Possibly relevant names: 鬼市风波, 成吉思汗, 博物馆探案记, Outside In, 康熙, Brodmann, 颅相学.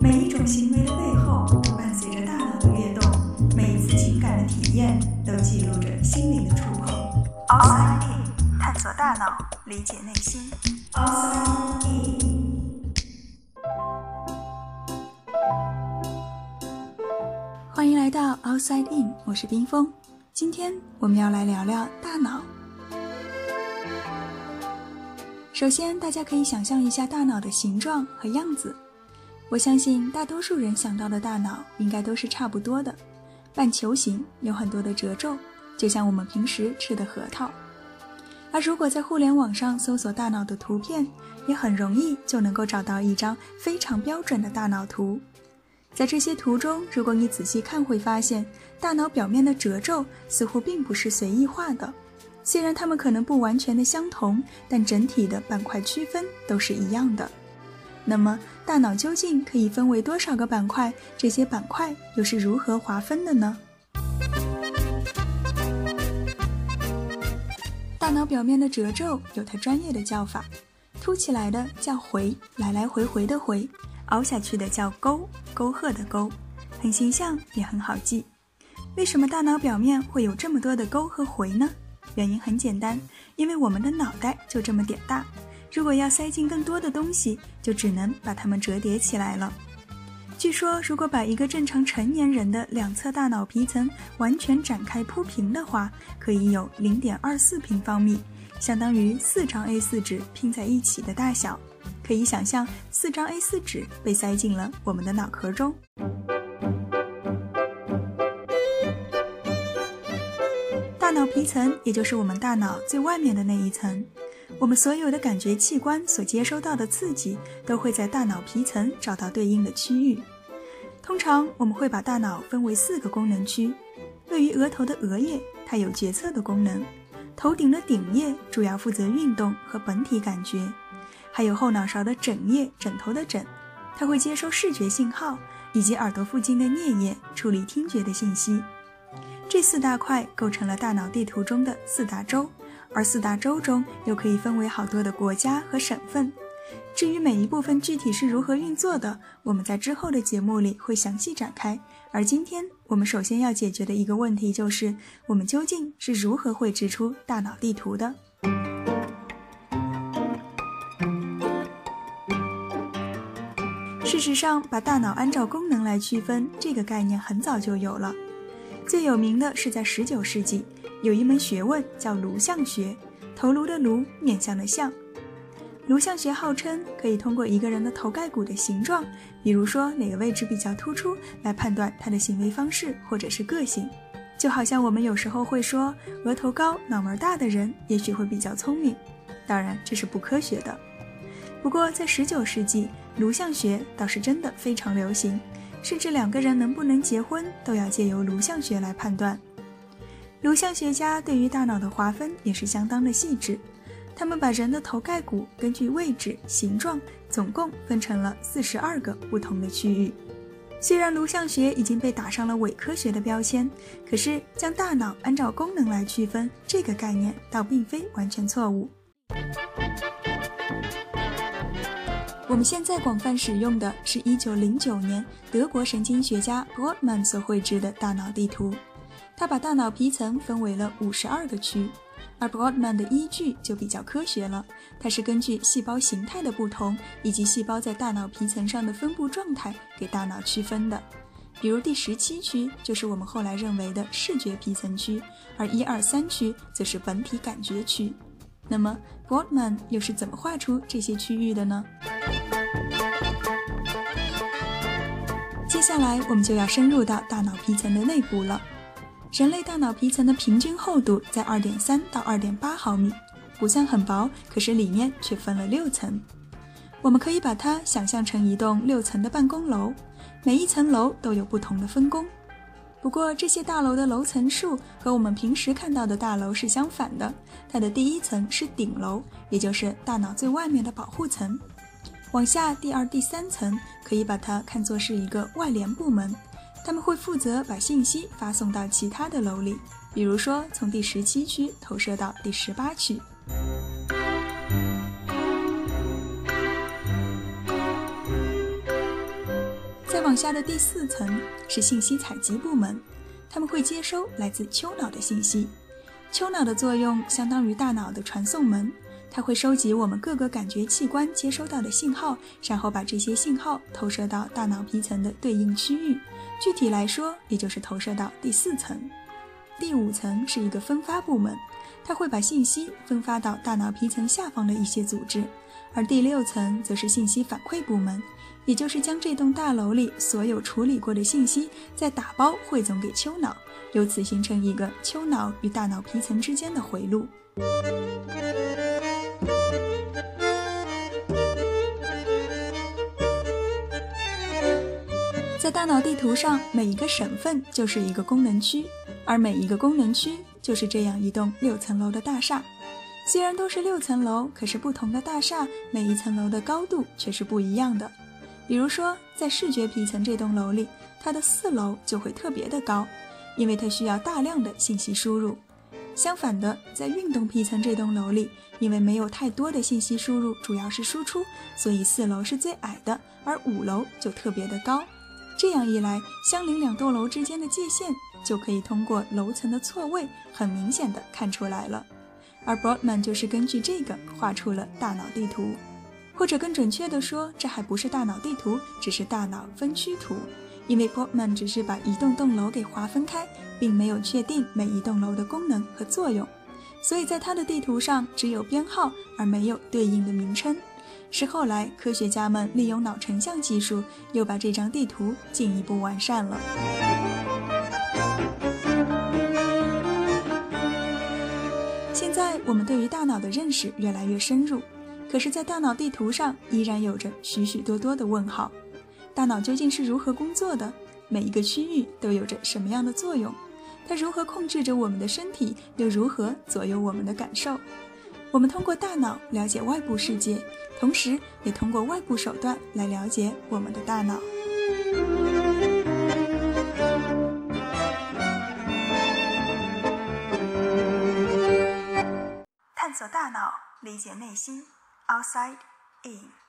每一种行为的背后都伴随着大脑的跃动，每一次情感的体验都记录着心灵的触碰。Outside In， 探索大脑，理解内心。Outside In， 欢迎来到 Outside In， 我是冰峰。今天我们要来聊聊大脑。首先，大家可以想象一下大脑的形状和样子。我相信大多数人想到的大脑应该都是差不多的，半球形，有很多的褶皱，就像我们平时吃的核桃。而如果在互联网上搜索大脑的图片，也很容易就能够找到一张非常标准的大脑图。在这些图中，如果你仔细看，会发现大脑表面的褶皱似乎并不是随意画的，虽然它们可能不完全的相同，但整体的板块区分都是一样的。那么，大脑究竟可以分为多少个板块？这些板块又是如何划分的呢？大脑表面的褶皱有它专业的叫法，凸起来的叫回，来来回回的回，凹下去的叫沟，沟壑的沟，很形象也很好记。为什么大脑表面会有这么多的沟和回呢？原因很简单，因为我们的脑袋就这么点大，如果要塞进更多的东西，就只能把它们折叠起来了。据说，如果把一个正常成年人的两侧大脑皮层完全展开铺平的话，可以有 0.24 平方米，相当于4张 A4 纸拼在一起的大小。可以想象，4张 A4 纸被塞进了我们的脑壳中。大脑皮层，也就是我们大脑最外面的那一层，我们所有的感觉器官所接收到的刺激都会在大脑皮层找到对应的区域。通常我们会把大脑分为4个功能区。位于额头的额叶，它有决策的功能；头顶的顶叶主要负责运动和本体感觉；还有后脑勺的枕叶，枕头的枕，它会接收视觉信号，以及耳朵附近的颞叶处理听觉的信息。这4大块构成了大脑地图中的4大洲，而4大洲中又可以分为好多的国家和省份。至于每一部分具体是如何运作的，我们在之后的节目里会详细展开。而今天我们首先要解决的一个问题就是，我们究竟是如何绘制出大脑地图的？事实上，把大脑按照功能来区分，这个概念很早就有了。最有名的是在19世纪，有一门学问叫颅相学，头颅的颅，面相的相。颅相学号称可以通过一个人的头盖骨的形状，比如说哪个位置比较突出，来判断他的行为方式或者是个性。就好像我们有时候会说，额头高、脑门大的人也许会比较聪明，当然这是不科学的。不过在19世纪，颅相学倒是真的非常流行，甚至两个人能不能结婚都要借由颅相学来判断。颅相学家对于大脑的划分也是相当的细致，他们把人的头盖骨根据位置、形状，总共分成了42个不同的区域。虽然颅相学已经被打上了伪科学的标签，可是将大脑按照功能来区分，这个概念倒并非完全错误。我们现在广泛使用的是1909年德国神经学家 Brodmann 所绘制的大脑地图，他把大脑皮层分为了52个区，而 Brodmann 的依据就比较科学了，它是根据细胞形态的不同以及细胞在大脑皮层上的分布状态给大脑区分的。比如第17区就是我们后来认为的视觉皮层区，而123区则是本体感觉区。那么 Brodmann 又是怎么画出这些区域的呢？接下来我们就要深入到大脑皮层的内部了。人类大脑皮层的平均厚度在 2.3 到 2.8 毫米，不算很薄，可是里面却分了6层。我们可以把它想象成一栋6层的办公楼，每一层楼都有不同的分工。不过这些大楼的楼层数和我们平时看到的大楼是相反的，它的第一层是顶楼，也就是大脑最外面的保护层。往下第2、第3层可以把它看作是一个外联部门，他们会负责把信息发送到其他的楼里，比如说从第17区投射到第18区。往下的第四层是信息采集部门，他们会接收来自丘脑的信息。丘脑的作用相当于大脑的传送门，它会收集我们各个感觉器官接收到的信号，然后把这些信号投射到大脑皮层的对应区域，具体来说也就是投射到第四层。第五层是一个分发部门，它会把信息分发到大脑皮层下方的一些组织，而第六层则是信息反馈部门，也就是将这栋大楼里所有处理过的信息再打包汇总给丘脑，由此形成一个丘脑与大脑皮层之间的回路。在大脑地图上，每一个省份就是一个功能区，而每一个功能区就是这样一栋6层楼的大厦。虽然都是6层楼，可是不同的大厦每一层楼的高度却是不一样的。比如说在视觉皮层这栋楼里，它的4楼就会特别的高，因为它需要大量的信息输入。相反的，在运动皮层这栋楼里，因为没有太多的信息输入，主要是输出，所以4楼是最矮的，而5楼就特别的高。这样一来，相邻两栋楼之间的界限就可以通过楼层的错位很明显的看出来了。而 Brodmann 就是根据这个画出了大脑地图，或者更准确的说，这还不是大脑地图，只是大脑分区图，因为 Brodmann 只是把一栋栋楼给划分开，并没有确定每一栋楼的功能和作用，所以在它的地图上只有编号而没有对应的名称。是后来科学家们利用脑成像技术又把这张地图进一步完善了。现在我们对于大脑的认识越来越深入，可是在大脑地图上依然有着许许多多的问号。大脑究竟是如何工作的？每一个区域都有着什么样的作用？它如何控制着我们的身体，又如何左右我们的感受？我们通过大脑了解外部世界，同时也通过外部手段来了解我们的大脑。探索大脑，理解内心， Outside In。